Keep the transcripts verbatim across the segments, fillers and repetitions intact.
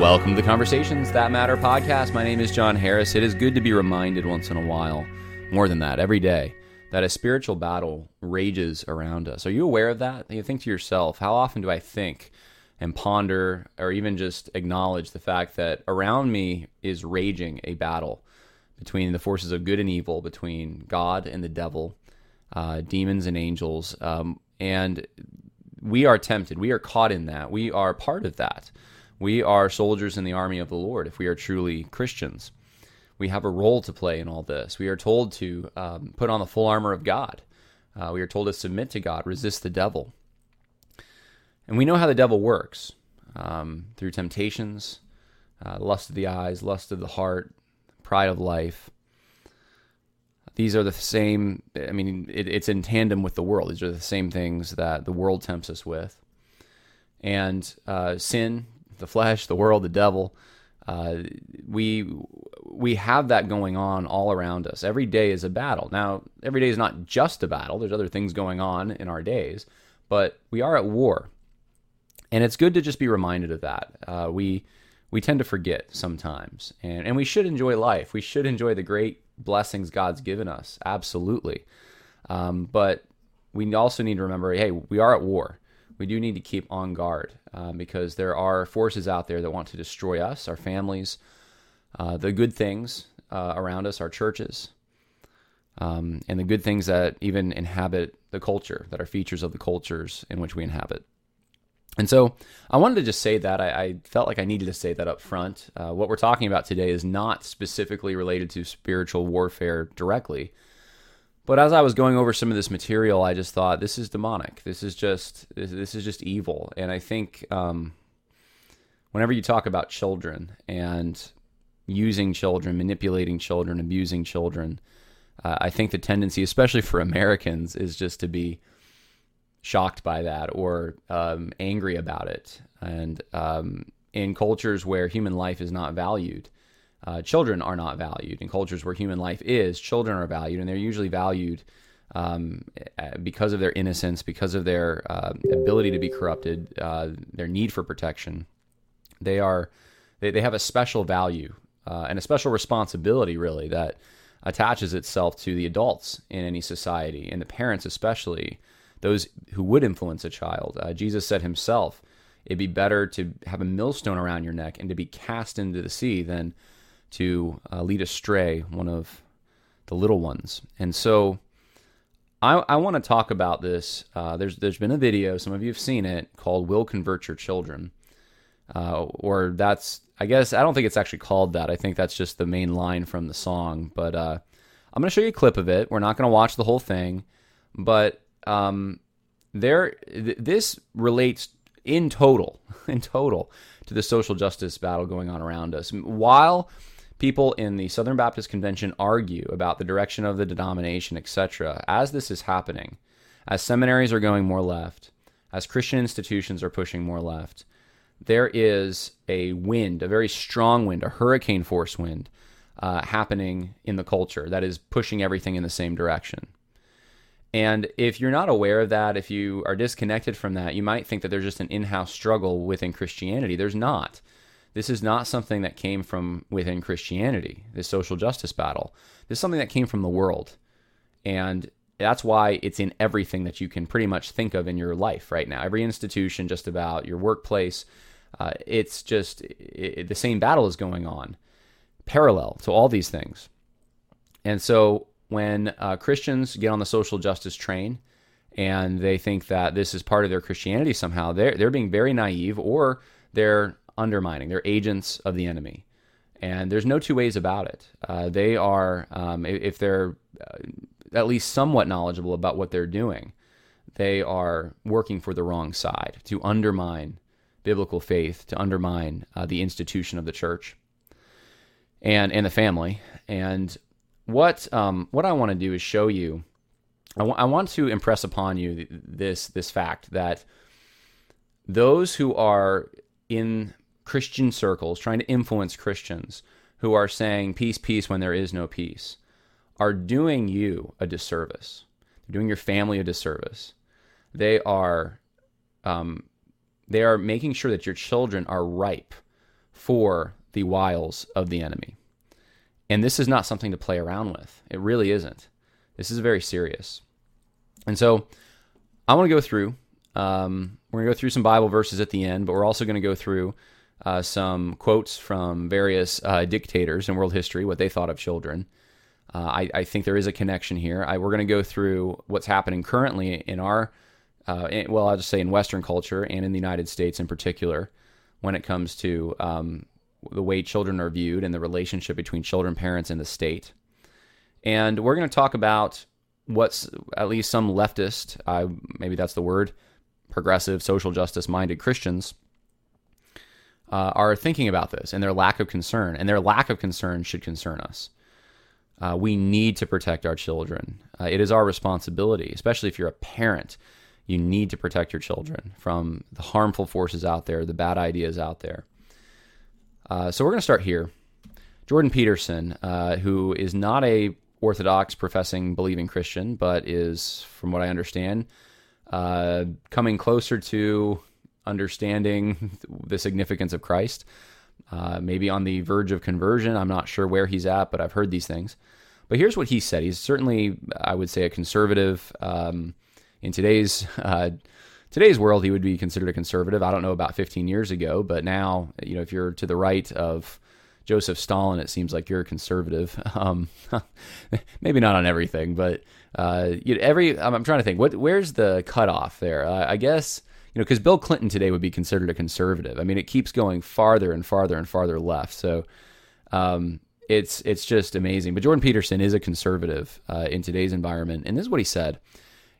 Welcome to the Conversations That Matter podcast. My name is John Harris. It is good to be reminded once in a while, more than that, every day, that a spiritual battle rages around us. Are you aware of that? You think to yourself, how often do I think and ponder or even just acknowledge the fact that around me is raging a battle between the forces of good and evil, between God and the devil, uh, demons and angels, um, and we are tempted. We are caught in that. We are part of that. We are soldiers in the army of the Lord if we are truly Christians. We have a role to play in all this. We are told to um, put on the full armor of God. Uh, we are told to submit to God, resist the devil. And we know how the devil works um, through temptations, uh, lust of the eyes, lust of the heart, pride of life. These are the same, I mean, it, it's in tandem with the world. These are the same things that the world tempts us with. And uh, sin, the flesh, the world, the devil, uh, we... we have that going on all around us. Every day is a battle. Now, every day is not just a battle. There's other things going on in our days, but we are at war. And it's good to just be reminded of that. Uh, we we tend to forget sometimes, and, and we should enjoy life. We should enjoy the great blessings God's given us, absolutely. Um, but we also need to remember, hey, we are at war. We do need to keep on guard uh, because there are forces out there that want to destroy us, our families, Uh, the good things uh, around us, our churches, um, and the good things that even inhabit the culture, that are features of the cultures in which we inhabit. And so I wanted to just say that. I, I felt like I needed to say that up front. Uh, what we're talking about today is not specifically related to spiritual warfare directly. But as I was going over some of this material, I just thought, this is demonic. This is just this is just evil. And I think um, whenever you talk about children and using children, manipulating children, abusing children. Uh, I think the tendency, especially for Americans, is just to be shocked by that or um, angry about it. And um, in cultures where human life is not valued, uh, children are not valued. In cultures where human life is, children are valued, and they're usually valued um, because of their innocence, because of their uh, ability to be corrupted, uh, their need for protection. They are they, they have a special value. Uh, and a special responsibility, really, that attaches itself to the adults in any society, and the parents especially, those who would influence a child. Uh, Jesus said himself, it'd be better to have a millstone around your neck and to be cast into the sea than to uh, lead astray one of the little ones. And so I, I want to talk about this. Uh, there's There's been a video, some of you have seen it, called Will Convert Your Children. Uh, or that's, I guess, I don't think it's actually called that. I think that's just the main line from the song. But uh, I'm going to show you a clip of it. We're not going to watch the whole thing. But um, there, th- this relates in total, in total, to the social justice battle going on around us. While people in the Southern Baptist Convention argue about the direction of the denomination, et cetera, as this is happening, as seminaries are going more left, as Christian institutions are pushing more left, there is a wind, a very strong wind, a hurricane force wind uh, happening in the culture that is pushing everything in the same direction. And if you're not aware of that, if you are disconnected from that, you might think that there's just an in-house struggle within Christianity. There's not. This is not something that came from within Christianity, this social justice battle. This is something that came from the world. And that's why it's in everything that you can pretty much think of in your life right now. Every institution, just about your workplace, Uh, it's just it, the same battle is going on, parallel to all these things. And so when uh, Christians get on the social justice train and they think that this is part of their Christianity somehow, they're, they're being very naive, or they're undermining. They're agents of the enemy. And there's no two ways about it. Uh, they are, um, if they're at least somewhat knowledgeable about what they're doing, they are working for the wrong side to undermine biblical faith, to undermine uh, the institution of the church and and the family. And what um, what I want to do is show you, I, w- I want to impress upon you this this fact that those who are in Christian circles, trying to influence Christians, who are saying peace, peace when there is no peace, are doing you a disservice. They're doing your family a disservice. They are... Um, They are making sure that your children are ripe for the wiles of the enemy. And this is not something to play around with. It really isn't. This is very serious. And so I want to go through, um, we're going to go through some Bible verses at the end, but we're also going to go through uh, some quotes from various uh, dictators in world history, what they thought of children. Uh, I, I think there is a connection here. I, we're going to go through what's happening currently in our, uh, in, well, I'll just say in Western culture and in the United States in particular, when it comes to um, the way children are viewed and the relationship between children, parents, and the state. And we're going to talk about what's at least some leftist, uh, maybe that's the word, progressive, social justice-minded Christians uh, are thinking about this and their lack of concern. And their lack of concern should concern us. Uh, we need to protect our children. Uh, it is our responsibility, especially if you're a parent. You need to protect your children from the harmful forces out there, the bad ideas out there. Uh, so we're going to start here. Jordan Peterson, uh, who is not a Orthodox, professing, believing Christian, but is, from what I understand, uh, coming closer to understanding the significance of Christ, uh, maybe on the verge of conversion. I'm not sure where he's at, but I've heard these things. But here's what he said. He's certainly, I would say, a conservative. Um, in today's uh, today's world, he would be considered a conservative. I don't know about fifteen years ago, but now, you know, if you're to the right of Joseph Stalin, it seems like you're a conservative. Um, maybe not on everything, but uh, you know, every. I'm trying to think. What? Where's the cutoff there? Uh, I guess. You know, because Bill Clinton today would be considered a conservative. I mean, it keeps going farther and farther and farther left. So um, it's it's just amazing. But Jordan Peterson is a conservative uh, in today's environment. And this is what he said.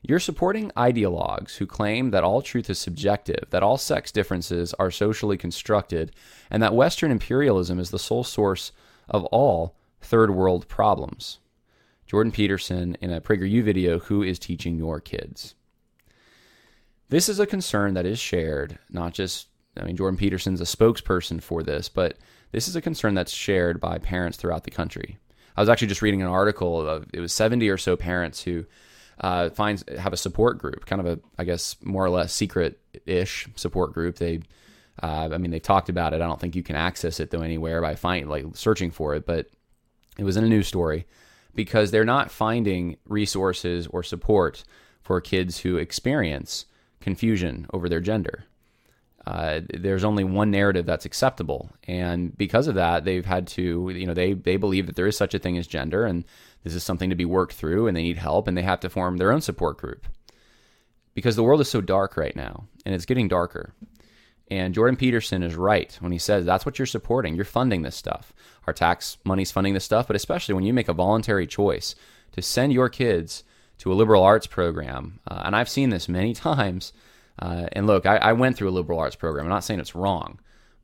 You're supporting ideologues who claim that all truth is subjective, that all sex differences are socially constructed, and that Western imperialism is the sole source of all third world problems. Jordan Peterson in a PragerU video, Who is Teaching Your Kids? This is a concern that is shared, not just, I mean, Jordan Peterson's a spokesperson for this, but this is a concern that's shared by parents throughout the country. I was actually just reading an article of, it was seventy or so parents who uh, find, have a support group, kind of a, I guess, more or less secret-ish support group. They, uh, I mean, they talked about it. I don't think you can access it, though, anywhere by find, like searching for it, but it was in a news story because they're not finding resources or support for kids who experience confusion over their gender. Uh, there's only one narrative that's acceptable. And because of that, they've had to, you know, they, they believe that there is such a thing as gender and this is something to be worked through and they need help and they have to form their own support group because the world is so dark right now and it's getting darker. And Jordan Peterson is right when he says that's what you're supporting. You're funding this stuff. Our tax money's funding this stuff, but especially when you make a voluntary choice to send your kids to a liberal arts program, uh, and I've seen this many times, uh, and look, I, I went through a liberal arts program. I'm not saying it's wrong,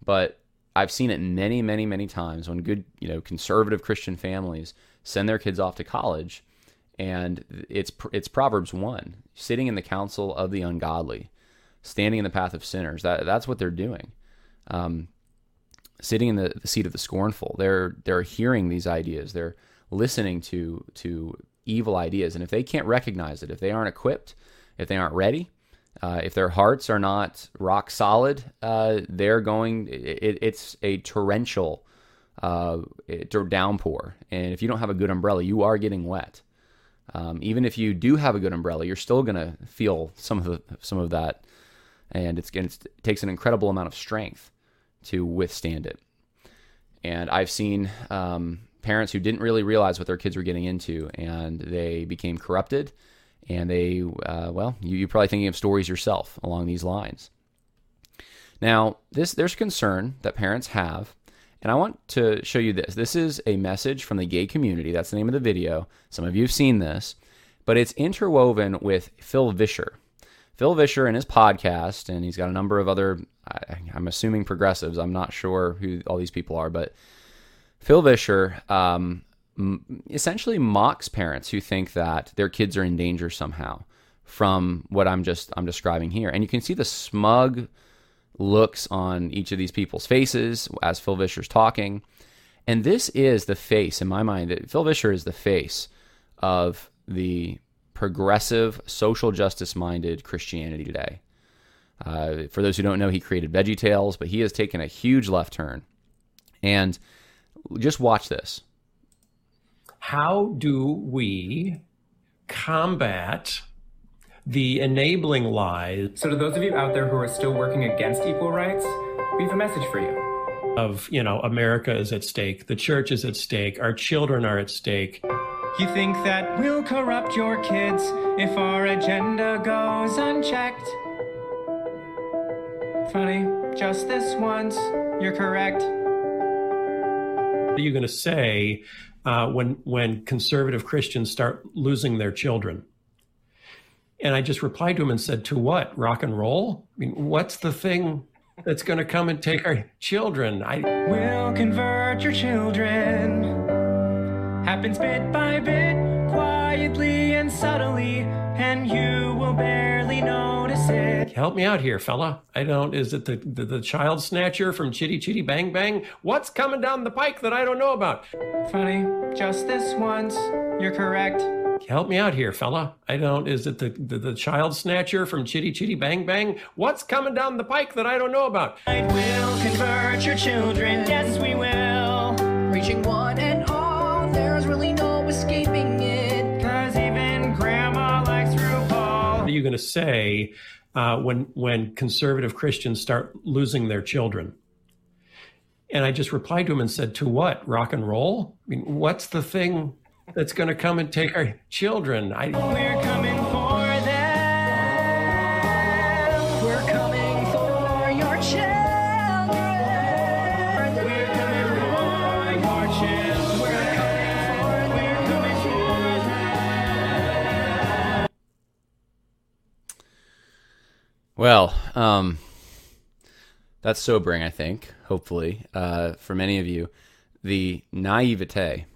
but I've seen it many, many, many times when good, you know, conservative Christian families send their kids off to college, and it's it's Proverbs one, sitting in the counsel of the ungodly, standing in the path of sinners. That that's what they're doing, um, sitting in the, the seat of the scornful. They're they're hearing these ideas. They're listening to to. evil ideas, and if they can't recognize it, if they aren't equipped, if they aren't ready, uh, if their hearts are not rock solid, uh, they're going. It, it's a torrential uh, downpour, and if you don't have a good umbrella, you are getting wet. Um, even if you do have a good umbrella, you're still going to feel some of the, some of that, and it's, it's it takes an incredible amount of strength to withstand it. And I've seen. Um, parents who didn't really realize what their kids were getting into, and they became corrupted, and they, uh, well, you, you're probably thinking of stories yourself along these lines. Now, this there's concern that parents have, and I want to show you this. This is a message from the gay community. That's the name of the video. Some of you have seen this, but it's interwoven with Phil Vischer. Phil Vischer and his podcast, and he's got a number of other, I, I'm assuming progressives. I'm not sure who all these people are, but Phil Vischer um, essentially mocks parents who think that their kids are in danger somehow from what I'm just I'm describing here. And you can see the smug looks on each of these people's faces as Phil Vischer's talking. And this is the face, in my mind, Phil Vischer is the face of the progressive, social justice-minded Christianity today. Uh, for those who don't know, he created VeggieTales, but he has taken a huge left turn. And just watch this. How do we combat the enabling lies? So to those of you out there who are still working against equal rights, we have a message for you. Of, you know, America is at stake, the church is at stake, our children are at stake. You think that we'll corrupt your kids if our agenda goes unchecked? Funny, just this once, you're correct. What are you going to say uh, when when conservative Christians start losing their children? And I just replied to him and said, to what? Rock and roll? I mean, what's the thing that's going to come and take our children? I will convert your children. Happens bit by bit, quietly and subtly, and you will barely notice it. Help me out here, fella. I don't, is it the, the, the child snatcher from Chitty Chitty Bang Bang? What's coming down the pike that I don't know about? Funny, just this once, you're correct. Help me out here, fella. I don't, is it the, the, the child snatcher from Chitty Chitty Bang Bang? What's coming down the pike that I don't know about? I will convert your children, yes we will. Reaching one and all, there's really no escaping it. Cause even grandma likes RuPaul. What are you going to say uh, when, when conservative Christians start losing their children? And I just replied to him and said, to what? Rock and roll? I mean, what's the thing that's going to come and take our children? I... We're coming for them. We're coming for your children. We're coming for your children. We're coming for, we're coming for them. Well, um, that's sobering, I think, hopefully, uh, for many of you. The naivete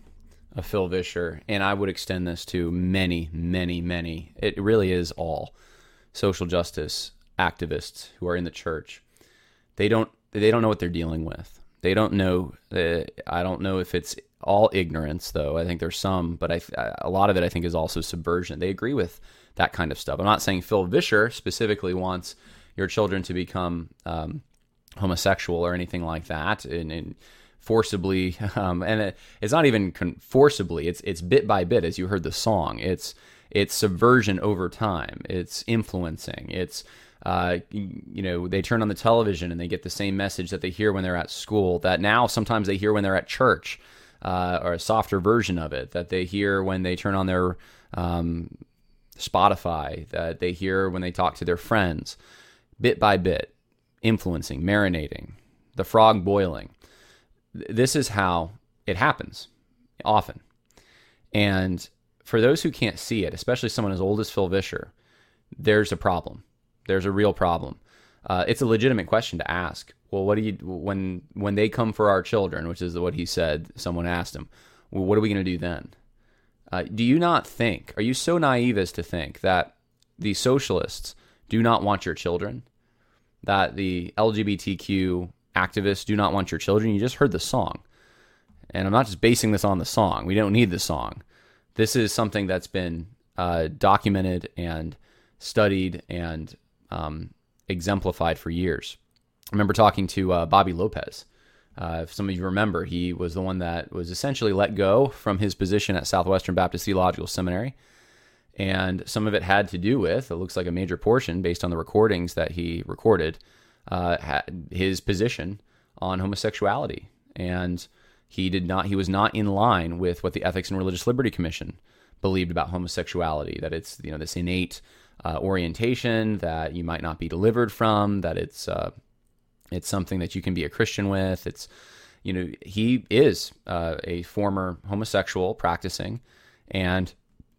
of Phil Vischer, and I would extend this to many, many, many, it really is all social justice activists who are in the church. They don't they don't know what they're dealing with. They don't know, uh, I don't know if it's all ignorance, though. I think there's some, but I, a lot of it I think is also subversion. They agree with that kind of stuff. I'm not saying Phil Vischer specifically wants your children to become um, homosexual or anything like that, and, and forcibly, um, and it, it's not even con- forcibly, it's it's bit by bit, as you heard the song. It's it's subversion over time. It's influencing. It's, uh, you know, they turn on the television and they get the same message that they hear when they're at school, that now sometimes they hear when they're at church, uh, or a softer version of it, that they hear when they turn on their um, Spotify, that they hear when they talk to their friends. Bit by bit, influencing, marinating, the frog boiling. This is how it happens often. And for those who can't see it, especially someone as old as Phil Vischer, there's a problem. There's a real problem. Uh, it's a legitimate question to ask. Well, what do you, when when they come for our children, which is what he said, someone asked him, well, what are we going to do then? Uh, do you not think, are you so naive as to think that the socialists do not want your children? That the L G B T Q activists do not want your children? You just heard the song. And I'm not just basing this on the song. We don't need the song. This is something that's been uh, documented and studied and um, exemplified for years. I remember talking to uh, Bobby Lopez. Uh, if some of you remember, he was the one that was essentially let go from his position at Southwestern Baptist Theological Seminary. And some of it had to do with, it looks like a major portion based on the recordings that he recorded, Uh, his position on homosexuality, and he did not. He was not in line with what the Ethics and Religious Liberty Commission believed about homosexuality. That it's, you know, this innate uh, orientation that you might not be delivered from. That it's uh, it's something that you can be a Christian with. It's, you know, he is uh, a former homosexual practicing, and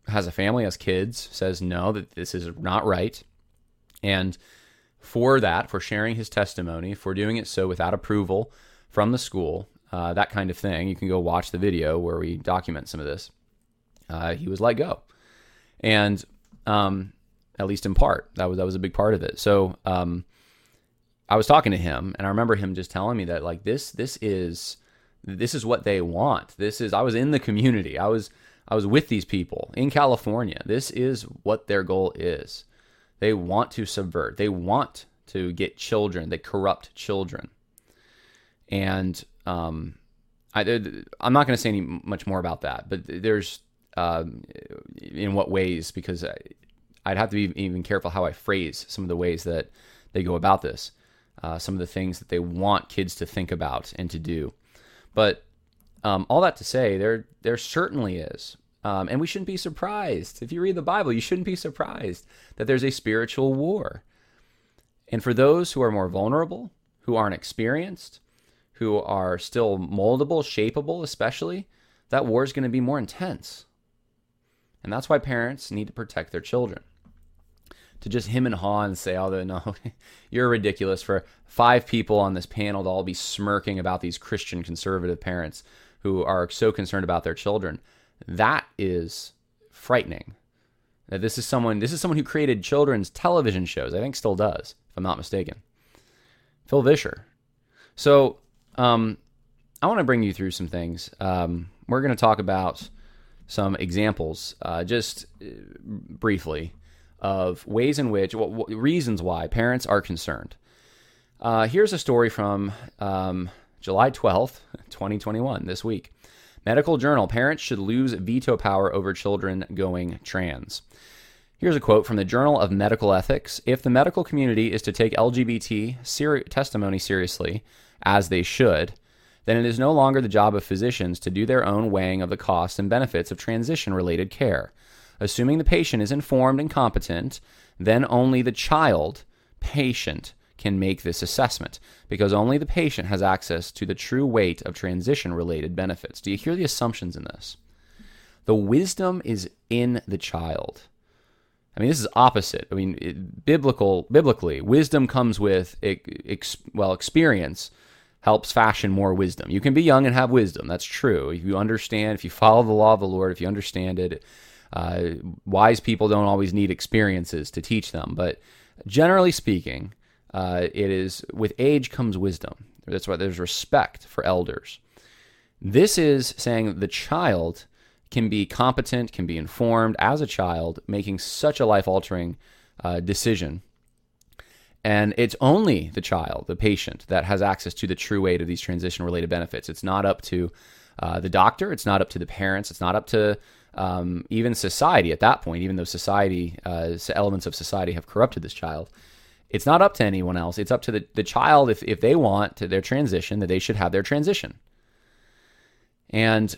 has a family, has kids. Says no, that this is not right, and for that, for sharing his testimony, for doing it so without approval from the school, uh, that kind of thing. You can go watch the video where we document some of this. Uh, he was let go, and um, at least in part, that was that was a big part of it. So um, I was talking to him, and I remember him just telling me that like this this is this is what they want. This is I was in the community. I was I was with these people in California. This is what their goal is. They want to subvert. They want to get children. They corrupt children. And um, I, I'm not going to say any much more about that, but there's um, in what ways, because I, I'd have to be even careful how I phrase some of the ways that they go about this, uh, some of the things that they want kids to think about and to do. But um, all that to say, there there certainly is. Um, and we shouldn't be surprised. If you read the Bible, you shouldn't be surprised that there's a spiritual war. And for those who are more vulnerable, who aren't experienced, who are still moldable, shapeable especially, that war is going to be more intense. And that's why parents need to protect their children. To just him and haw and say, although no, you're ridiculous for five people on this panel to all be smirking about these Christian conservative parents who are so concerned about their children. That is frightening. That this is someone this is someone who created children's television shows, I think still does, if I'm not mistaken. Phil Vischer. So um, I want to bring you through some things. Um, we're going to talk about some examples, uh, just briefly, of ways in which, well, w- reasons why parents are concerned. Uh, here's a story from um, July twelfth, twenty twenty-one, this week. Medical Journal, parents should lose veto power over children going trans. Here's a quote from the Journal of Medical Ethics. If the medical community is to take L G B T seri- testimony seriously, as they should, then it is no longer the job of physicians to do their own weighing of the costs and benefits of transition-related care. Assuming the patient is informed and competent, then only the child, patient, can make this assessment, because only the patient has access to the true weight of transition-related benefits. Do you hear the assumptions in this? The wisdom is in the child. I mean, this is opposite. I mean, it, biblical, biblically, wisdom comes with, ex, well, experience helps fashion more wisdom. You can be young and have wisdom. That's true. If you understand, if you follow the law of the Lord, if you understand it, uh, wise people don't always need experiences to teach them. But generally speaking, Uh, it is, with age comes wisdom. That's why there's respect for elders. This is saying the child can be competent, can be informed as a child, making such a life-altering uh, decision. And it's only the child, the patient, that has access to the true weight of these transition-related benefits. It's not up to uh, the doctor. It's not up to the parents. It's not up to um, even society at that point, even though society, uh, elements of society have corrupted this child. It's not up to anyone else. It's up to the, the child, if, if they want to their transition, that they should have their transition. And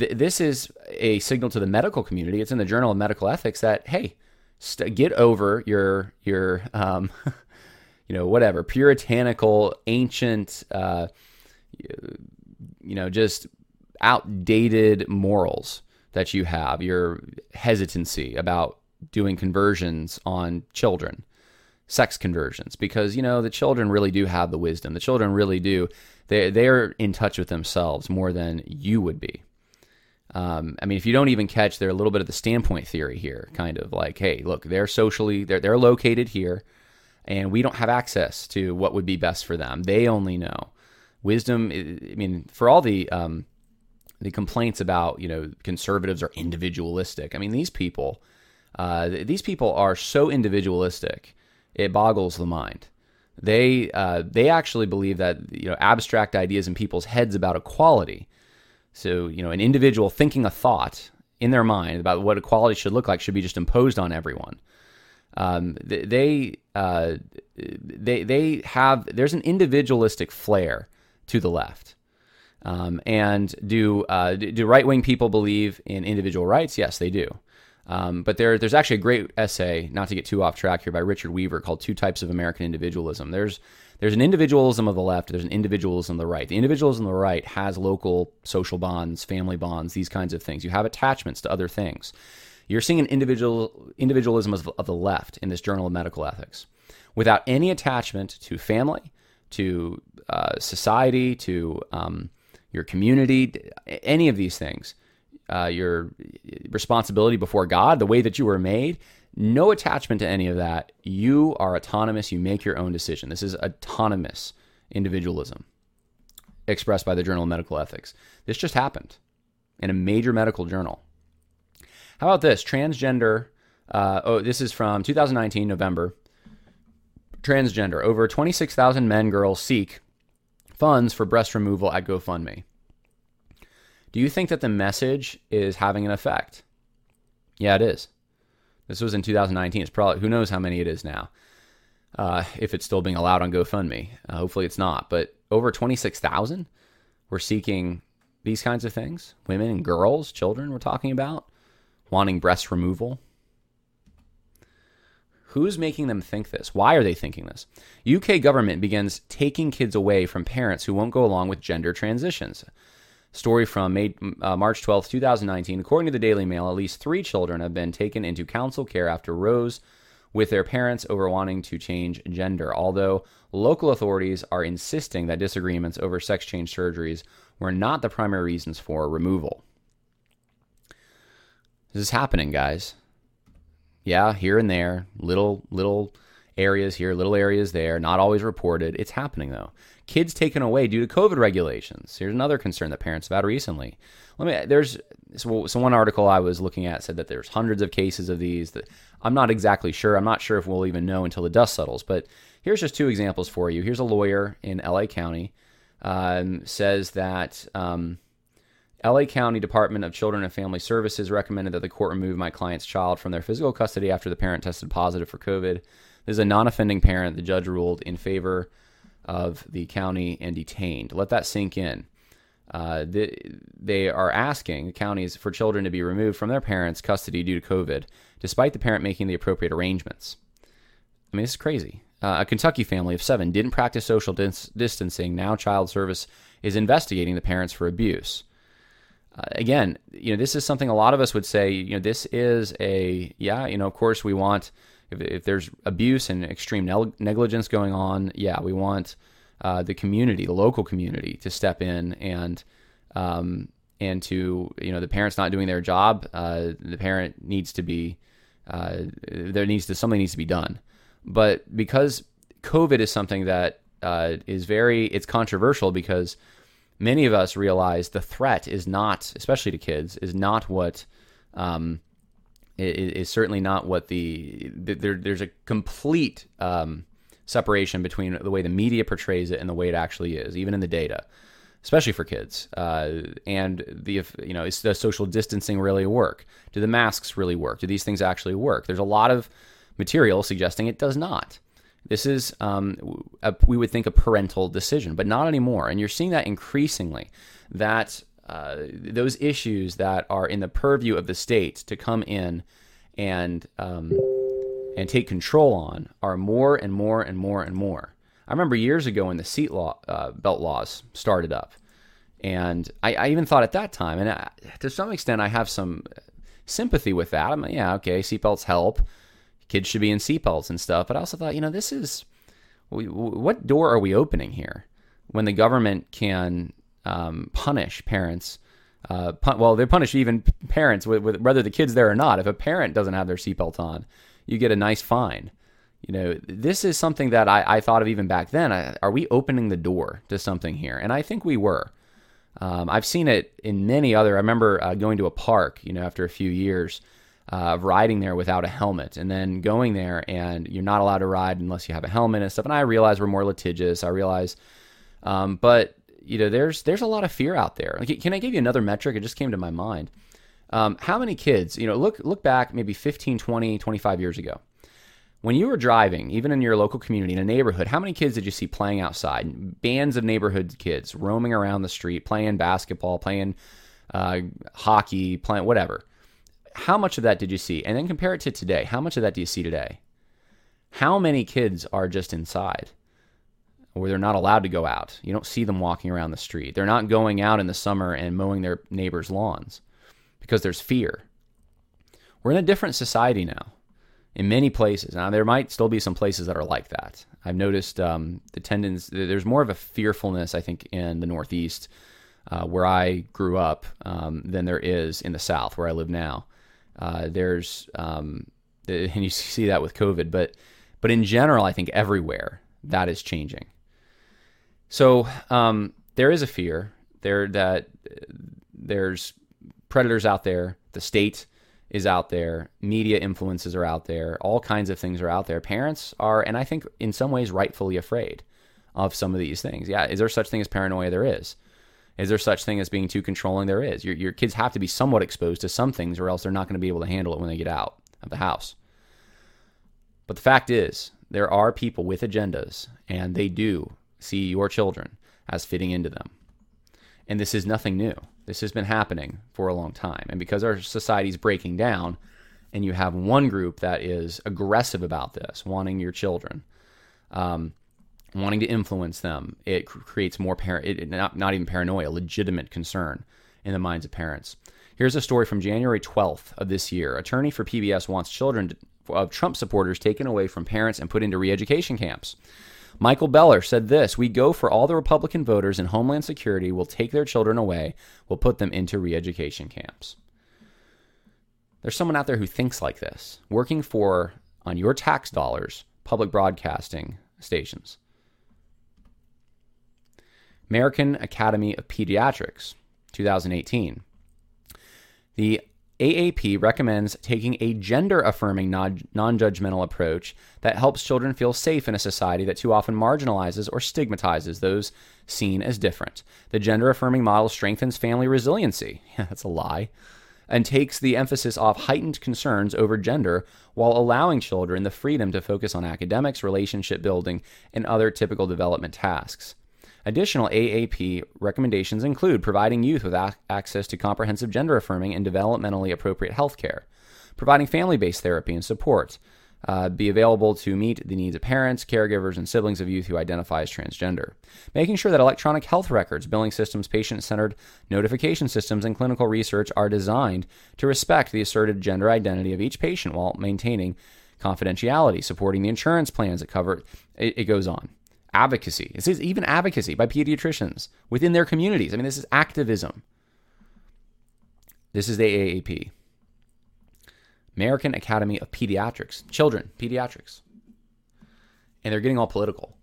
th- this is a signal to the medical community. It's in the Journal of Medical Ethics that, hey, st- get over your, your um, you know, whatever, puritanical, ancient, uh, you know, just outdated morals that you have, your hesitancy about doing conversions on children. Sex conversions, because, you know, the children really do have the wisdom. The children really do. They, they're in touch with themselves more than you would be. Um, I mean, if you don't even catch, they're a little bit of the standpoint theory here, kind of like, hey, look, they're socially, they're, they're located here, and we don't have access to what would be best for them. They only know. Wisdom, I mean, for all the um, the complaints about, you know, conservatives are individualistic. I mean, these people, uh, these people are so individualistic. It boggles the mind. They uh, they actually believe that, you know, abstract ideas in people's heads about equality. So, you know, an individual thinking a thought in their mind about what equality should look like should be just imposed on everyone. Um, they uh, they they have there's an individualistic flair to the left. Um, and do uh, do right wing people believe in individual rights? Yes, they do. Um, but there, there's actually a great essay, not to get too off track here, by Richard Weaver called Two Types of American Individualism. There's there's an individualism of the left. There's an individualism of the right. The individualism of the right has local social bonds, family bonds, these kinds of things. You have attachments to other things. You're seeing an individual individualism of, of the left in this Journal of Medical Ethics without any attachment to family, to uh, society, to um, your community, any of these things. Uh, your responsibility before God, the way that you were made, no attachment to any of that. You are autonomous. You make your own decision. This is autonomous individualism expressed by the Journal of Medical Ethics. This just happened in a major medical journal. How about this? Transgender, uh, oh, this is from twenty nineteen, November. Transgender, over twenty-six thousand men, girls seek funds for breast removal at GoFundMe. Do you think that the message is having an effect? Yeah, it is. This was in two thousand nineteen. It's probably, who knows how many it is now, uh, if it's still being allowed on GoFundMe. Uh, hopefully it's not. But over twenty-six thousand were seeking these kinds of things. Women and girls, children we're talking about, wanting breast removal. Who's making them think this? Why are they thinking this? U K government begins taking kids away from parents who won't go along with gender transitions. Story from May, uh, March twelfth, twenty nineteen. According to the Daily Mail, at least three children have been taken into council care after rows with their parents over wanting to change gender, although local authorities are insisting that disagreements over sex change surgeries were not the primary reasons for removal. This is happening, guys. Yeah, here and there, little little areas here, little areas there, not always reported. It's happening, though. Kids taken away due to COVID regulations. Here's another concern that parents have had recently. Let me. There's so, so one article I was looking at said that there's hundreds of cases of these. That I'm not exactly sure. I'm not sure if we'll even know until the dust settles. But here's just two examples for you. Here's a lawyer in L A County um, says that um, L A County Department of Children and Family Services recommended that the court remove my client's child from their physical custody after the parent tested positive for COVID. This is a non-offending parent. The judge ruled in favor of the county and detained. Let that sink in. Uh, the, they are asking the counties for children to be removed from their parents' custody due to COVID, despite the parent making the appropriate arrangements. I mean, this is crazy. Uh, a Kentucky family of seven didn't practice social dis- distancing. Now Child Service is investigating the parents for abuse. Uh, again, you know, this is something a lot of us would say, you know, this is a, yeah, you know, of course we want... If, if there's abuse and extreme negligence going on, yeah, we want uh, the community, the local community, to step in and um, and to, you know, the parent's not doing their job. Uh, the parent needs to be uh, there needs to something needs to be done. But because COVID is something that uh, is very it's controversial because many of us realize the threat is not, especially to kids, is not what. Um, is certainly not what the, there, there's a complete um, separation between the way the media portrays it and the way it actually is, even in the data, especially for kids. Uh, and the, you know, is the social distancing really work? Do the masks really work? Do these things actually work? There's a lot of material suggesting it does not. This is, um, a, we would think, a parental decision, but not anymore. And you're seeing that increasingly, that Uh, those issues that are in the purview of the state to come in and um, and take control on are more and more and more and more. I remember years ago when the seat law, uh, belt laws started up, and I, I even thought at that time, and I, to some extent, I have some sympathy with that. I'm like, yeah, okay, seatbelts help. Kids should be in seatbelts and stuff. But I also thought, you know, this is what door are we opening here when the government can. Um, punish parents. Uh, pun- well, they punish even parents, with, with, whether the kid's there or not. If a parent doesn't have their seatbelt on, you get a nice fine. You know, this is something that I, I thought of even back then. I, are we opening the door to something here? And I think we were. Um, I've seen it in many other. I remember uh, going to a park, you know, after a few years uh, of riding there without a helmet, and then going there and you're not allowed to ride unless you have a helmet and stuff. And I realize we're more litigious. I realize, um, but. You know, there's there's a lot of fear out there. Like, can I give you another metric? It just came to my mind. Um, how many kids, you know, look look back maybe fifteen, twenty, twenty-five years ago. When you were driving, even in your local community, in a neighborhood, how many kids did you see playing outside? Bands of neighborhood kids roaming around the street, playing basketball, playing uh, hockey, playing whatever. How much of that did you see? And then compare it to today. How much of that do you see today? How many kids are just inside? Or they're not allowed to go out. You don't see them walking around the street. They're not going out in the summer and mowing their neighbors' lawns because there's fear. We're in a different society now in many places. Now, there might still be some places that are like that. I've noticed um, the tendency, there's more of a fearfulness, I think, in the Northeast, uh, where I grew up, um, than there is in the South, where I live now. Uh, there's, um, and you see that with COVID, but but in general, I think everywhere that is changing. So um, there is a fear there that there's predators out there. The state is out there. Media influences are out there. All kinds of things are out there. Parents are, and I think in some ways rightfully afraid. of some of these things. Yeah, is there such thing as paranoia? There is. Is there such thing as being too controlling? There is. Your your kids have to be somewhat exposed to some things, or else they're not going to be able to handle it when they get out of the house. But the fact is, there are people with agendas, and they do see your children as fitting into them. And this is nothing new. This has been happening for a long time. And because our society is breaking down, and you have one group that is aggressive about this, wanting your children, um, wanting to influence them, it creates more par- it, not, not even paranoia, legitimate concern in the minds of parents. Here's a story from January twelfth of this year. Attorney for P B S wants children to, of Trump supporters taken away from parents and put into re-education camps. Michael Beller said this: "We go for all the Republican voters in Homeland Security. We'll take their children away. We'll put them into re-education camps." There's someone out there who thinks like this, working for, on your tax dollars, public broadcasting stations. American Academy of Pediatrics, two thousand eighteen. The A A P recommends taking a gender-affirming, non-judgmental approach that helps children feel safe in a society that too often marginalizes or stigmatizes those seen as different. The gender-affirming model strengthens family resiliency. Yeah, that's a lie. And takes the emphasis off heightened concerns over gender while allowing children the freedom to focus on academics, relationship building, and other typical development tasks. Additional A A P recommendations include providing youth with ac- access to comprehensive gender-affirming and developmentally appropriate health care, providing family-based therapy and support, uh, be available to meet the needs of parents, caregivers, and siblings of youth who identify as transgender, making sure that electronic health records, billing systems, patient-centered notification systems, and clinical research are designed to respect the asserted gender identity of each patient while maintaining confidentiality, supporting the insurance plans that cover it, it goes on. Advocacy. This is even advocacy by pediatricians within their communities. I mean, this is activism. This is the A A P. American Academy of Pediatrics. Children, pediatrics. And they're getting all political.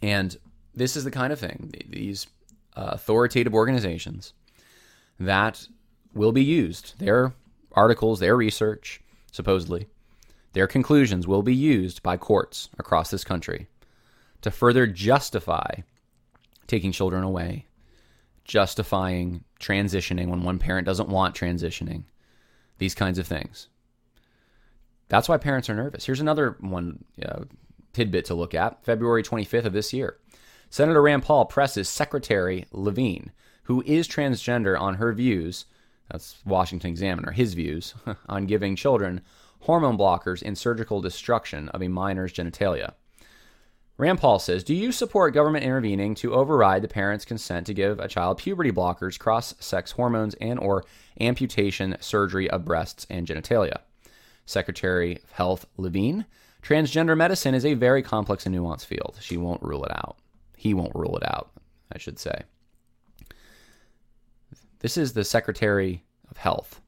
And this is the kind of thing, these uh, authoritative organizations that will be used. Their articles, their research, supposedly, their conclusions will be used by courts across this country to further justify taking children away, justifying transitioning when one parent doesn't want transitioning, these kinds of things. That's why parents are nervous. Here's another one uh, tidbit to look at. February twenty-fifth of this year, Senator Rand Paul presses Secretary Levine, who is transgender, on her views, that's Washington Examiner, his views, on giving children hormone blockers and surgical destruction of a minor's genitalia. Rand Paul says, "Do you support government intervening to override the parent's consent to give a child puberty blockers, cross-sex hormones, and or amputation surgery of breasts and genitalia?" Secretary of Health Levine: "Transgender medicine is a very complex and nuanced field." She won't rule it out. He won't rule it out, I should say. This is the Secretary of Health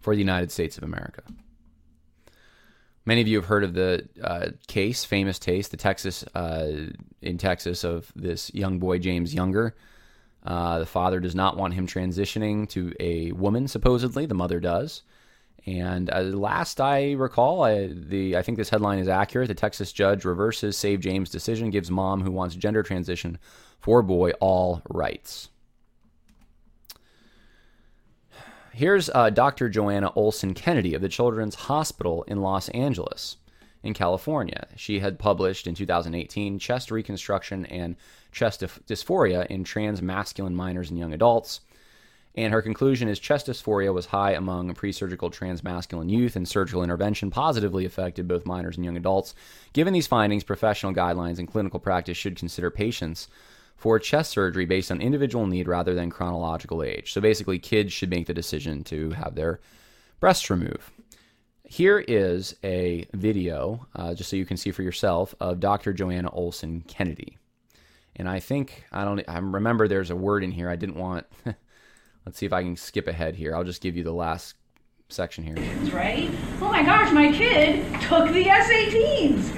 for the United States of America. Many of you have heard of the uh, case, famous case, the Texas uh, in Texas of this young boy, James Younger. Uh, the father does not want him transitioning to a woman, supposedly. The mother does. And uh, last I recall, I, the I think this headline is accurate. The Texas judge reverses Save James' decision, gives mom who wants gender transition for boy all rights. Here's uh, Doctor Joanna Olson-Kennedy of the Children's Hospital in Los Angeles in California. She had published in two thousand eighteen Chest Reconstruction and Chest Dysphoria in Trans Masculine Minors and Young Adults. And her conclusion is chest dysphoria was high among pre-surgical transmasculine youth, and surgical intervention positively affected both minors and young adults. Given these findings, professional guidelines and clinical practice should consider patients for chest surgery based on individual need rather than chronological age. So basically, kids should make the decision to have their breasts removed. Here is a video, uh, just so you can see for yourself, of Doctor Joanna Olson-Kennedy. And I think, I don't, I remember there's a word in here I didn't want. Let's see if I can skip ahead here. I'll just give you the last section here. Right? Oh my gosh, my kid took the S A Ts.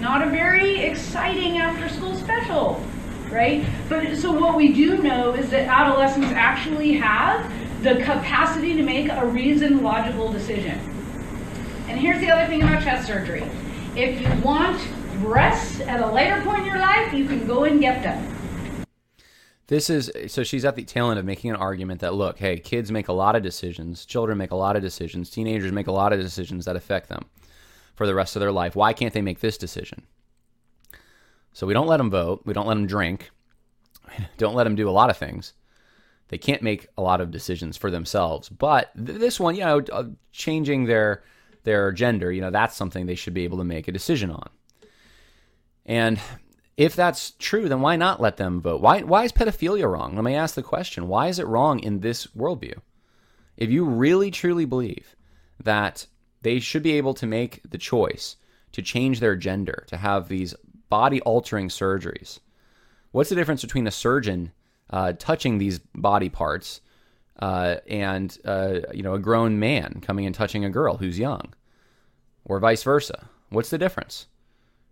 Not a very exciting after-school special. Right? But so what we do know is that adolescents actually have the capacity to make a reasoned, logical decision. And here's the other thing about chest surgery. If you want breasts at a later point in your life, you can go and get them. This is, so she's at the tail end of making an argument that, look, hey, kids make a lot of decisions, children make a lot of decisions, teenagers make a lot of decisions that affect them for the rest of their life. Why can't they make this decision? So we don't let them vote, we don't let them drink, don't let them do a lot of things. They can't make a lot of decisions for themselves. But th- this one, you know, uh, changing their their gender, you know, that's something they should be able to make a decision on. And if that's true, then why not let them vote? Why why is pedophilia wrong? Let me ask the question. Why is it wrong in this worldview? If you really truly believe that they should be able to make the choice to change their gender, to have these body-altering surgeries, what's the difference between a surgeon uh, touching these body parts uh, and uh, you know, a grown man coming and touching a girl who's young, or vice versa? What's the difference?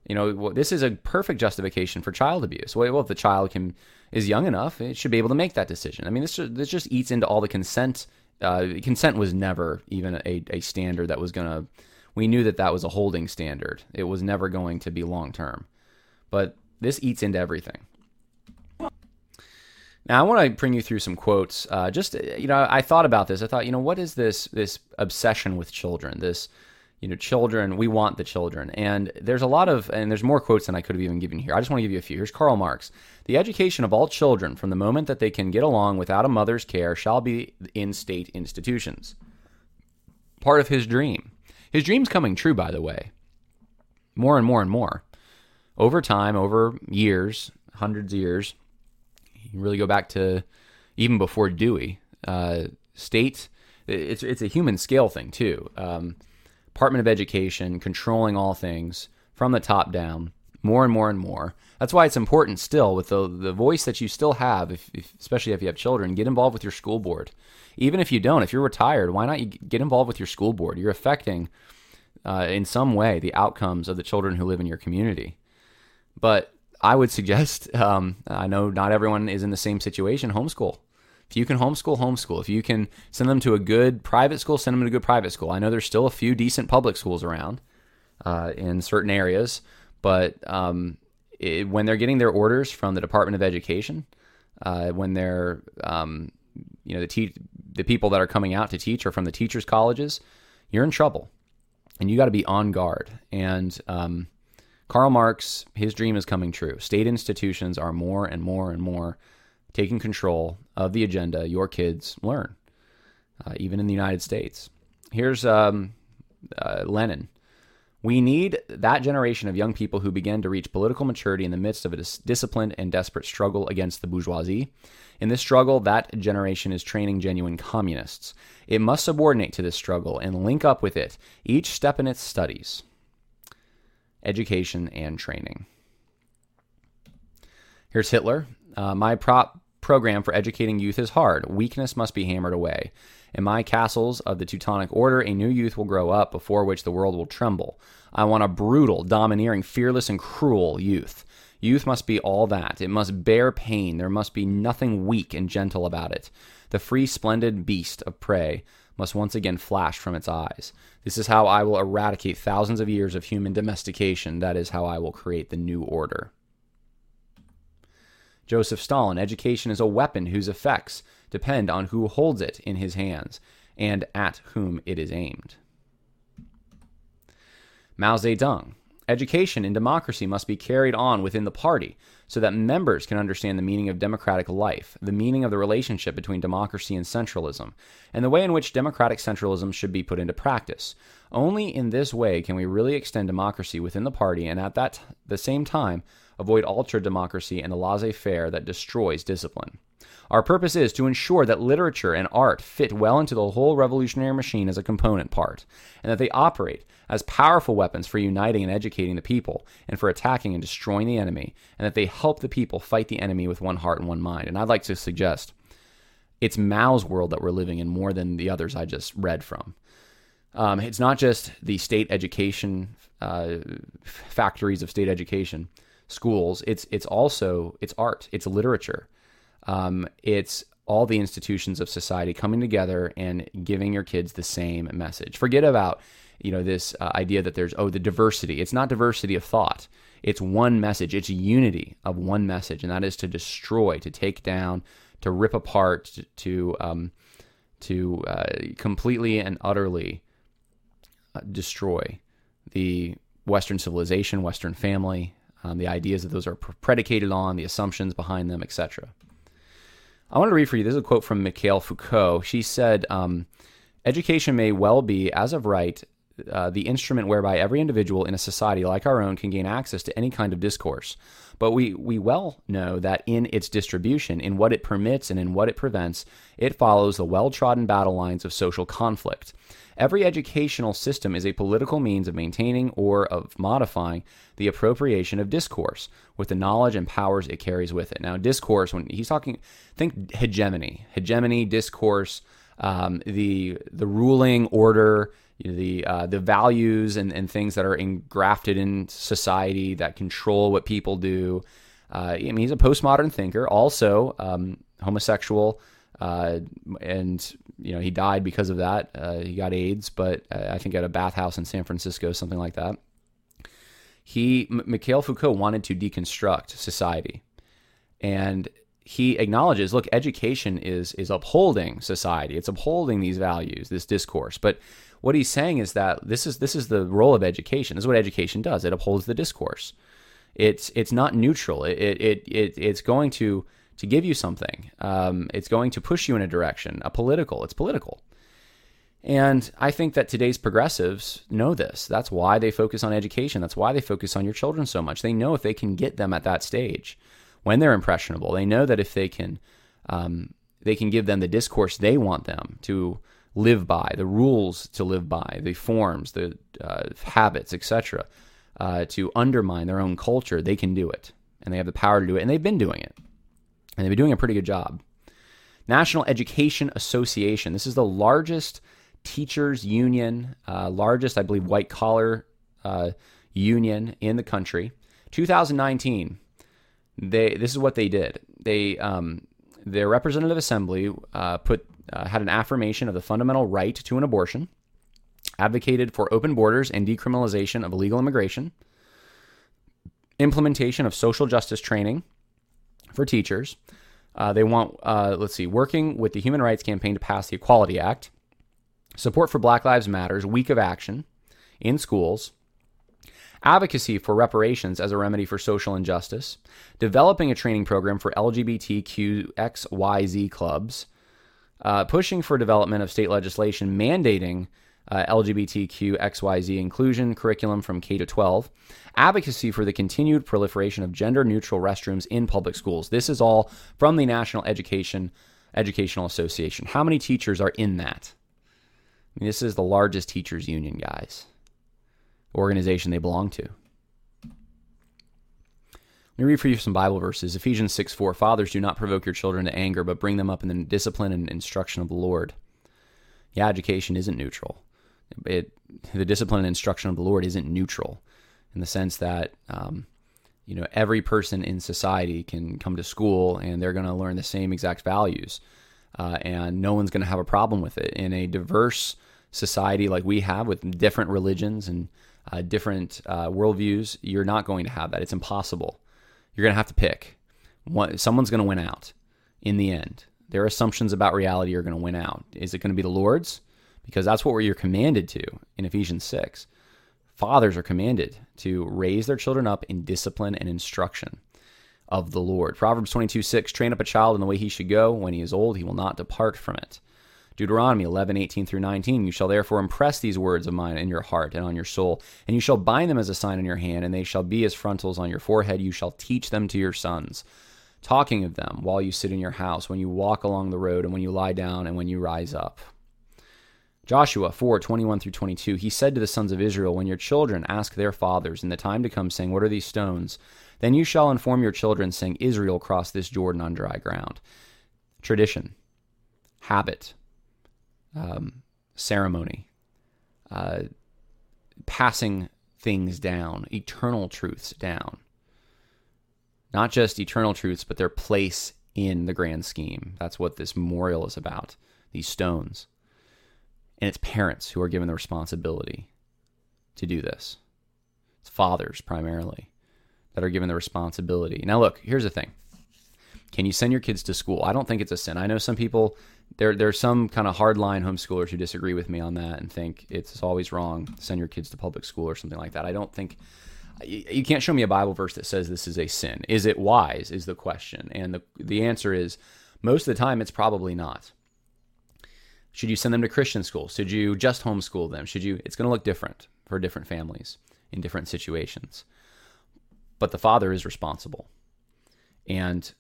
You know, this is a perfect justification for child abuse. Well, if the child can is young enough, it should be able to make that decision. I mean, this just, this just eats into all the consent. Uh, consent was never even a, a standard that was going to... We knew that that was a holding standard. It was never going to be long-term. But this eats into everything. Now, I want to bring you through some quotes. Uh, just, you know, I thought about this. I thought, you know, what is this this obsession with children, this... You know, children, we want the children. And there's a lot of, and there's more quotes than I could have even given here. I just want to give you a few. Here's Karl Marx. The education of all children from the moment that they can get along without a mother's care shall be in state institutions. Part of his dream. His dream's coming true, by the way. More and more and more. Over time, over years, hundreds of years, you can really go back to even before Dewey. Uh, state, it's, it's a human scale thing, too. Um, Department of Education, controlling all things from the top down, more and more and more. That's why it's important still with the the voice that you still have, if, if, especially if you have children, get involved with your school board. Even if you don't, if you're retired, why not you get involved with your school board? You're affecting uh, in some way the outcomes of the children who live in your community. But I would suggest, um, I know not everyone is in the same situation, homeschool. If you can homeschool, homeschool. If you can send them to a good private school, send them to a good private school. I know there's still a few decent public schools around uh, in certain areas, but um, it, when they're getting their orders from the Department of Education, uh, when they're, um, you know, the te- the people that are coming out to teach are from the teachers' colleges, you're in trouble, and you got to be on guard. And um, Karl Marx, his dream is coming true. State institutions are more and more and more taking control of the agenda your kids learn, uh, even in the United States. Here's um, uh, Lenin. We need that generation of young people who begin to reach political maturity in the midst of a dis- disciplined and desperate struggle against the bourgeoisie. In this struggle, that generation is training genuine communists. It must subordinate to this struggle and link up with it, each step in its studies, education, and training. Here's Hitler. Uh, my prop program for educating youth is hard. Weakness must be hammered away. In my castles of the Teutonic Order, a new youth will grow up before which the world will tremble. I want a brutal, domineering, fearless, and cruel youth. Youth must be all that. It must bear pain. There must be nothing weak and gentle about it. The free, splendid beast of prey must once again flash from its eyes. This is how I will eradicate thousands of years of human domestication. That is how I will create the new order. Joseph Stalin, education is a weapon whose effects depend on who holds it in his hands and at whom it is aimed. Mao Zedong, education in democracy must be carried on within the party so that members can understand the meaning of democratic life, the meaning of the relationship between democracy and centralism, and the way in which democratic centralism should be put into practice. Only in this way can we really extend democracy within the party and at that the same time avoid altered democracy and the laissez-faire that destroys discipline. Our purpose is to ensure that literature and art fit well into the whole revolutionary machine as a component part, and that they operate as powerful weapons for uniting and educating the people, and for attacking and destroying the enemy, and that they help the people fight the enemy with one heart and one mind. And I'd like to suggest it's Mao's world that we're living in more than the others I just read from. Um, it's not just the state education, uh, factories of state education, schools. It's it's also, it's art, it's literature. Um, it's all the institutions of society coming together and giving your kids the same message. Forget about, you know, this uh, idea that there's, oh, the diversity. It's not diversity of thought. It's one message. It's unity of one message, and that is to destroy, to take down, to rip apart, to to, um, to uh, completely and utterly destroy the Western civilization, Western family, um, the ideas that those are predicated on, the assumptions behind them, et cetera. I want to read for you, this is a quote from Michel Foucault. She said, um, education may well be, as of right, uh, the instrument whereby every individual in a society like our own can gain access to any kind of discourse. But we, we well know that in its distribution, in what it permits and in what it prevents, it follows the well-trodden battle lines of social conflict. Every educational system is a political means of maintaining or of modifying the appropriation of discourse with the knowledge and powers it carries with it. Now, discourse, when he's talking, think hegemony, hegemony, discourse, um, the the ruling order, you know, the uh, the values and, and things that are engrafted in society that control what people do. Uh, I mean, he's a postmodern thinker, also um, homosexual. Uh, and, you know, he died because of that. Uh, he got AIDS, but uh, I think at a bathhouse in San Francisco, something like that. He, M- Michel Foucault wanted to deconstruct society. And he acknowledges, look, education is is upholding society. It's upholding these values, this discourse. But what he's saying is that this is this is the role of education. This is what education does. It upholds the discourse. It's it's not neutral. It it it it's going to... to give you something. Um, it's going to push you in a direction, a political, it's political. And I think that today's progressives know this. That's why they focus on education. That's why they focus on your children so much. They know if they can get them at that stage when they're impressionable, they know that if they can, um, they can give them the discourse they want them to live by, the rules to live by, the forms, the uh, habits, et cetera, uh, to undermine their own culture, they can do it. And they have the power to do it. And they've been doing it. And they've been doing a pretty good job. National Education Association. This is the largest teachers union, uh, largest, I believe, white-collar uh, union in the country. twenty nineteen, they this is what they did. They um, their representative assembly uh, put uh, had an affirmation of the fundamental right to an abortion, advocated for open borders and decriminalization of illegal immigration, implementation of social justice training for teachers. Uh, they want, uh, let's see, working with the Human Rights Campaign to pass the Equality Act, support for Black Lives Matters, week of action in schools, advocacy for reparations as a remedy for social injustice, developing a training program for L G B T Q X Y Z clubs, uh, pushing for development of state legislation mandating Uh, L G B T Q X Y Z inclusion curriculum from K to twelve, advocacy for the continued proliferation of gender-neutral restrooms in public schools. This is all from the National Education Educational Association. How many teachers are in that? I mean, this is the largest teachers union, guys, organization they belong to. Let me read for you some Bible verses. Ephesians six four, fathers, do not provoke your children to anger, but bring them up in the discipline and instruction of the Lord. Yeah, education isn't neutral. It, the discipline and instruction of the Lord isn't neutral in the sense that, um, you know, every person in society can come to school and they're going to learn the same exact values, uh, and no one's going to have a problem with it. In a diverse society like we have with different religions and uh, different uh, worldviews, you're not going to have that. It's impossible. You're going to have to pick. One, someone's going to win out in the end. Their assumptions about reality are going to win out. Is it going to be the Lord's? Because that's what you're commanded to in Ephesians six. Fathers are commanded to raise their children up in discipline and instruction of the Lord. Proverbs twenty-two six, train up a child in the way he should go. When he is old, he will not depart from it. Deuteronomy eleven eighteen through nineteen, you shall therefore impress these words of mine in your heart and on your soul, and you shall bind them as a sign on your hand, and they shall be as frontals on your forehead. You shall teach them to your sons, talking of them while you sit in your house, when you walk along the road, and when you lie down, and when you rise up. Joshua four twenty-one through twenty-two, he said to the sons of Israel, when your children ask their fathers in the time to come, saying, what are these stones? Then you shall inform your children, saying, Israel crossed this Jordan on dry ground. Tradition, habit, um, ceremony, uh, passing things down, eternal truths down. Not just eternal truths, but their place in the grand scheme. That's what this memorial is about, these stones. And it's parents who are given the responsibility to do this. It's fathers primarily that are given the responsibility. Now, look, here's the thing. Can you send your kids to school? I don't think it's a sin. I know some people, there there are some kind of hardline homeschoolers who disagree with me on that and think it's always wrong, send your kids to public school or something like that. I don't think, you can't show me a Bible verse that says this is a sin. Is it wise is the question. And the the answer is, most of the time, it's probably not. Should you send them to Christian school? Should you just homeschool them? Should you? It's going to look different for different families in different situations. But the father is responsible. And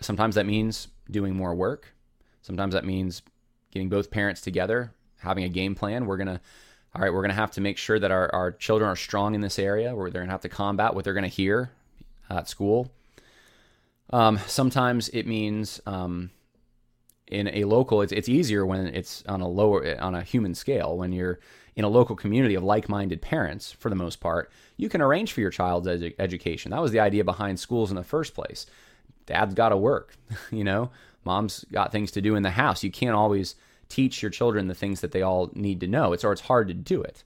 sometimes that means doing more work. Sometimes that means getting both parents together, having a game plan. We're going to, all right, we're going to have to make sure that our, our children are strong in this area, where they're going to have to combat what they're going to hear at school. Um, sometimes it means um, in a local, it's, it's easier when it's on a lower, on a human scale, when you're in a local community of like-minded parents, for the most part, you can arrange for your child's edu- education. That was the idea behind schools in the first place. Dad's got to work, you know, mom's got things to do in the house. You can't always teach your children the things that they all need to know. It's, or it's hard to do it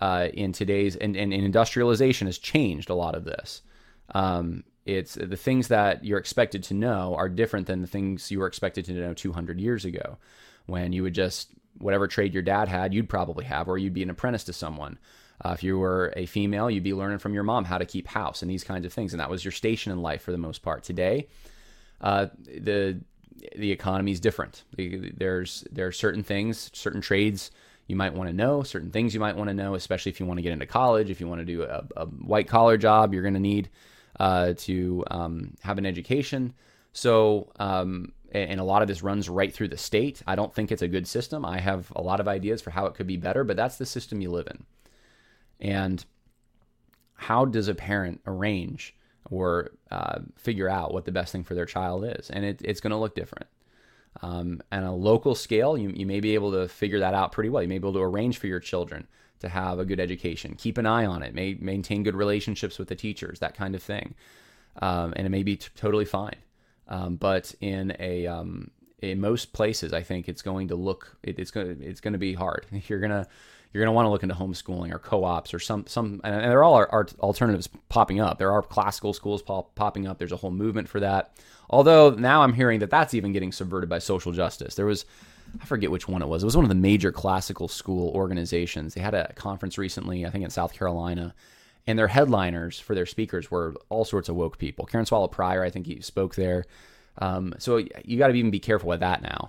uh, in today's, and, and, and industrialization has changed a lot of this. Um, It's the things that you're expected to know are different than the things you were expected to know two hundred years ago, when you would just, whatever trade your dad had, you'd probably have, or you'd be an apprentice to someone. Uh, if you were a female, you'd be learning from your mom how to keep house and these kinds of things. And that was your station in life for the most part. Today, uh, the the economy is different. There's, there are certain things, certain trades you might want to know, certain things you might want to know, especially if you want to get into college, if you want to do a, a white-collar job, you're going to need Uh, to um, have an education. So, um, and, and a lot of this runs right through the state. I don't think it's a good system. I have a lot of ideas for how it could be better, but that's the system you live in. And how does a parent arrange or uh, figure out what the best thing for their child is? And it, it's going to look different. Um, on a local scale, you, you may be able to figure that out pretty well. You may be able to arrange for your children to have a good education, keep an eye on it, may maintain good relationships with the teachers, that kind of thing, um, and it may be t- totally fine. Um, but in a um, in most places, I think it's going to look it, it's going it's going to be hard. You're gonna you're gonna want to look into homeschooling or co-ops or some some, and there all are, are alternatives popping up. There are classical schools pop, popping up. There's a whole movement for that. Although now I'm hearing that that's even getting subverted by social justice. There was. I forget which one it was. It was one of the major classical school organizations. They had a conference recently, I think in South Carolina, and their headliners for their speakers were all sorts of woke people. Karen Swallow Prior, I think he spoke there. Um, so you got to even be careful with that now.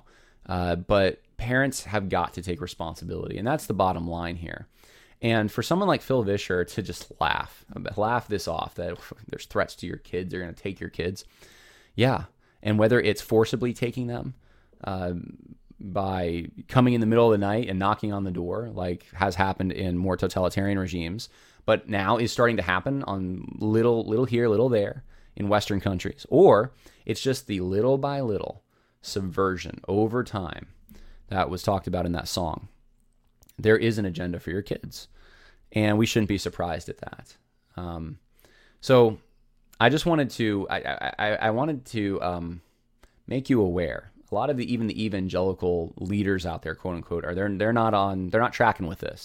Uh, but parents have got to take responsibility, and that's the bottom line here. And for someone like Phil Vischer to just laugh, laugh this off, that there's threats to your kids, they're going to take your kids. Yeah, and whether it's forcibly taking them, um, by coming in the middle of the night and knocking on the door, like has happened in more totalitarian regimes, but now is starting to happen on little, little here, little there in Western countries, or it's just the little by little subversion over time that was talked about in that song. There is an agenda for your kids, and we shouldn't be surprised at that. Um, so I just wanted to, I, I, I wanted to um, make you aware. A lot of the even the evangelical leaders out there, quote unquote, are they're they're not on they're not tracking with this.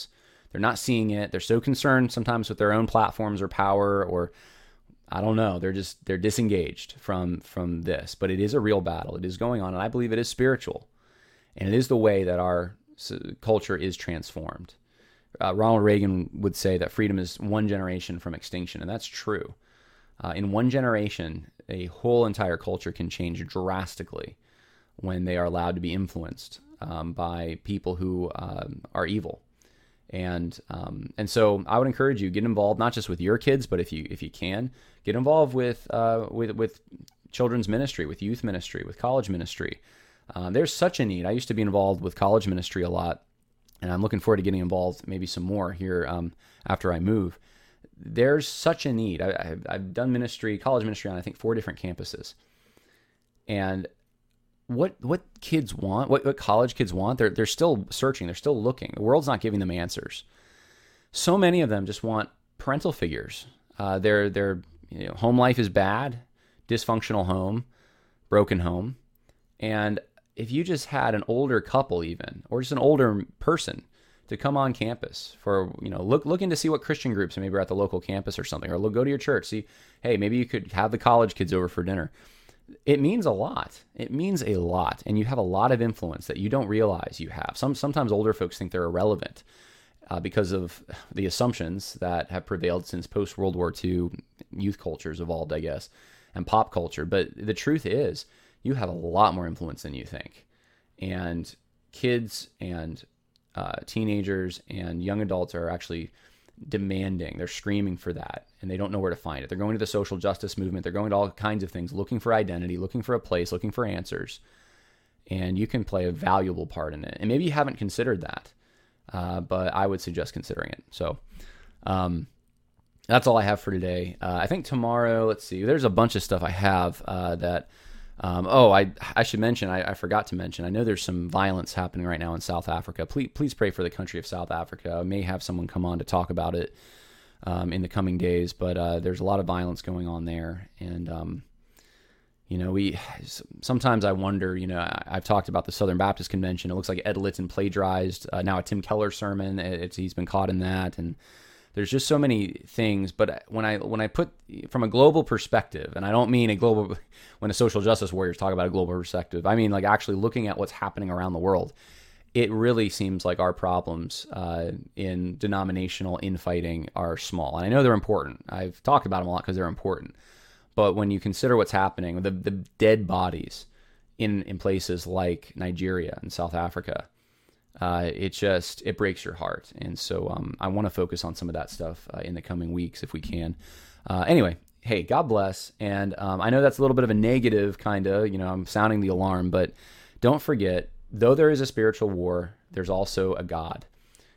They're not seeing it. They're so concerned sometimes with their own platforms or power, or I don't know. They're just they're disengaged from from this. But it is a real battle. It is going on, and I believe it is spiritual, and it is the way that our culture is transformed. Uh, Ronald Reagan would say that freedom is one generation from extinction, and that's true. Uh, in one generation, a whole entire culture can change drastically when they are allowed to be influenced um, by people who um, are evil. And um, and so I would encourage you, get involved, not just with your kids, but if you if you can, get involved with uh, with, with children's ministry, with youth ministry, with college ministry. Uh, there's such a need. I used to be involved with college ministry a lot, and I'm looking forward to getting involved maybe some more here um, after I move. There's such a need. I, I've done ministry, college ministry on I think four different campuses. And What what kids want, what, what college kids want, they're they're still searching, they're still looking. The world's not giving them answers. So many of them just want parental figures. Uh, their their you know, home life is bad, dysfunctional home, broken home, and if you just had an older couple even, or just an older person to come on campus for, you know, look looking to see what Christian groups maybe are at the local campus or something, or look, go to your church, see, hey, maybe you could have the college kids over for dinner. It means a lot. It means a lot. And you have a lot of influence that you don't realize you have. Some Sometimes older folks think they're irrelevant uh, because of the assumptions that have prevailed since post-World War Two youth cultures evolved, I guess, and pop culture. But the truth is, you have a lot more influence than you think. And kids and uh, teenagers and young adults are actually demanding, they're screaming for that, and they don't know where to find it. They're going to the social justice movement, they're going to all kinds of things, looking for identity, looking for a place, looking for answers, and you can play a valuable part in it. And maybe you haven't considered that, uh, but I would suggest considering it. So um, that's all I have for today. Uh, I think tomorrow, let's see, there's a bunch of stuff I have uh, that, um, oh, I I should mention, I, I forgot to mention, I know there's some violence happening right now in South Africa. Please, please pray for the country of South Africa. I may have someone come on to talk about it um, in the coming days, but uh, there's a lot of violence going on there. And, um, you know, we sometimes I wonder, you know, I, I've talked about the Southern Baptist Convention. It looks like Ed Litton plagiarized uh, now a Tim Keller sermon. It's, he's been caught in that. And there's just so many things, but when I when I put from a global perspective, and I don't mean a global when a social justice warriors talk about a global perspective, I mean like actually looking at what's happening around the world, it really seems like our problems uh, in denominational infighting are small. And I know they're important. I've talked about them a lot because they're important. But when you consider what's happening, the the dead bodies in in places like Nigeria and South Africa. Uh, it just, it breaks your heart. And so um, I want to focus on some of that stuff uh, in the coming weeks if we can. Uh, anyway, hey, God bless. And um, I know that's a little bit of a negative kind of, you know, I'm sounding the alarm, but don't forget, though there is a spiritual war, there's also a God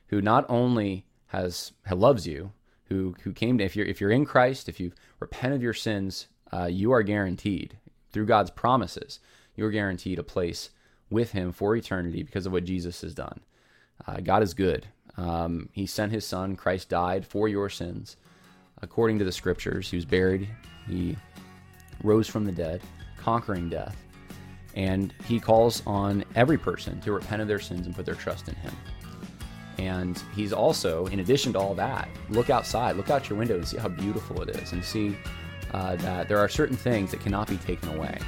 who not only has, loves you, who who came to, if you're, if you're in Christ, if you repent of your sins, uh, you are guaranteed through God's promises, you're guaranteed a place with him for eternity because of what Jesus has done. Uh, God is good. Um, he sent his son. Christ died for your sins. According to the scriptures, he was buried. He rose from the dead, conquering death. And he calls on every person to repent of their sins and put their trust in him. And he's also, in addition to all that, look outside, look out your window and see how beautiful it is and see uh, that there are certain things that cannot be taken away.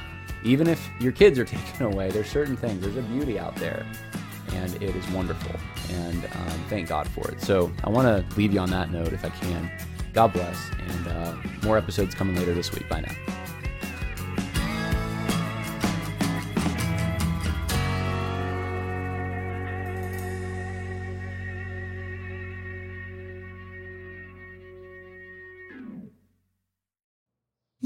Even if your kids are taken away, there's certain things. There's a beauty out there, and it is wonderful, and um, thank God for it. So I want to leave you on that note if I can. God bless, and uh, more episodes coming later this week. Bye now.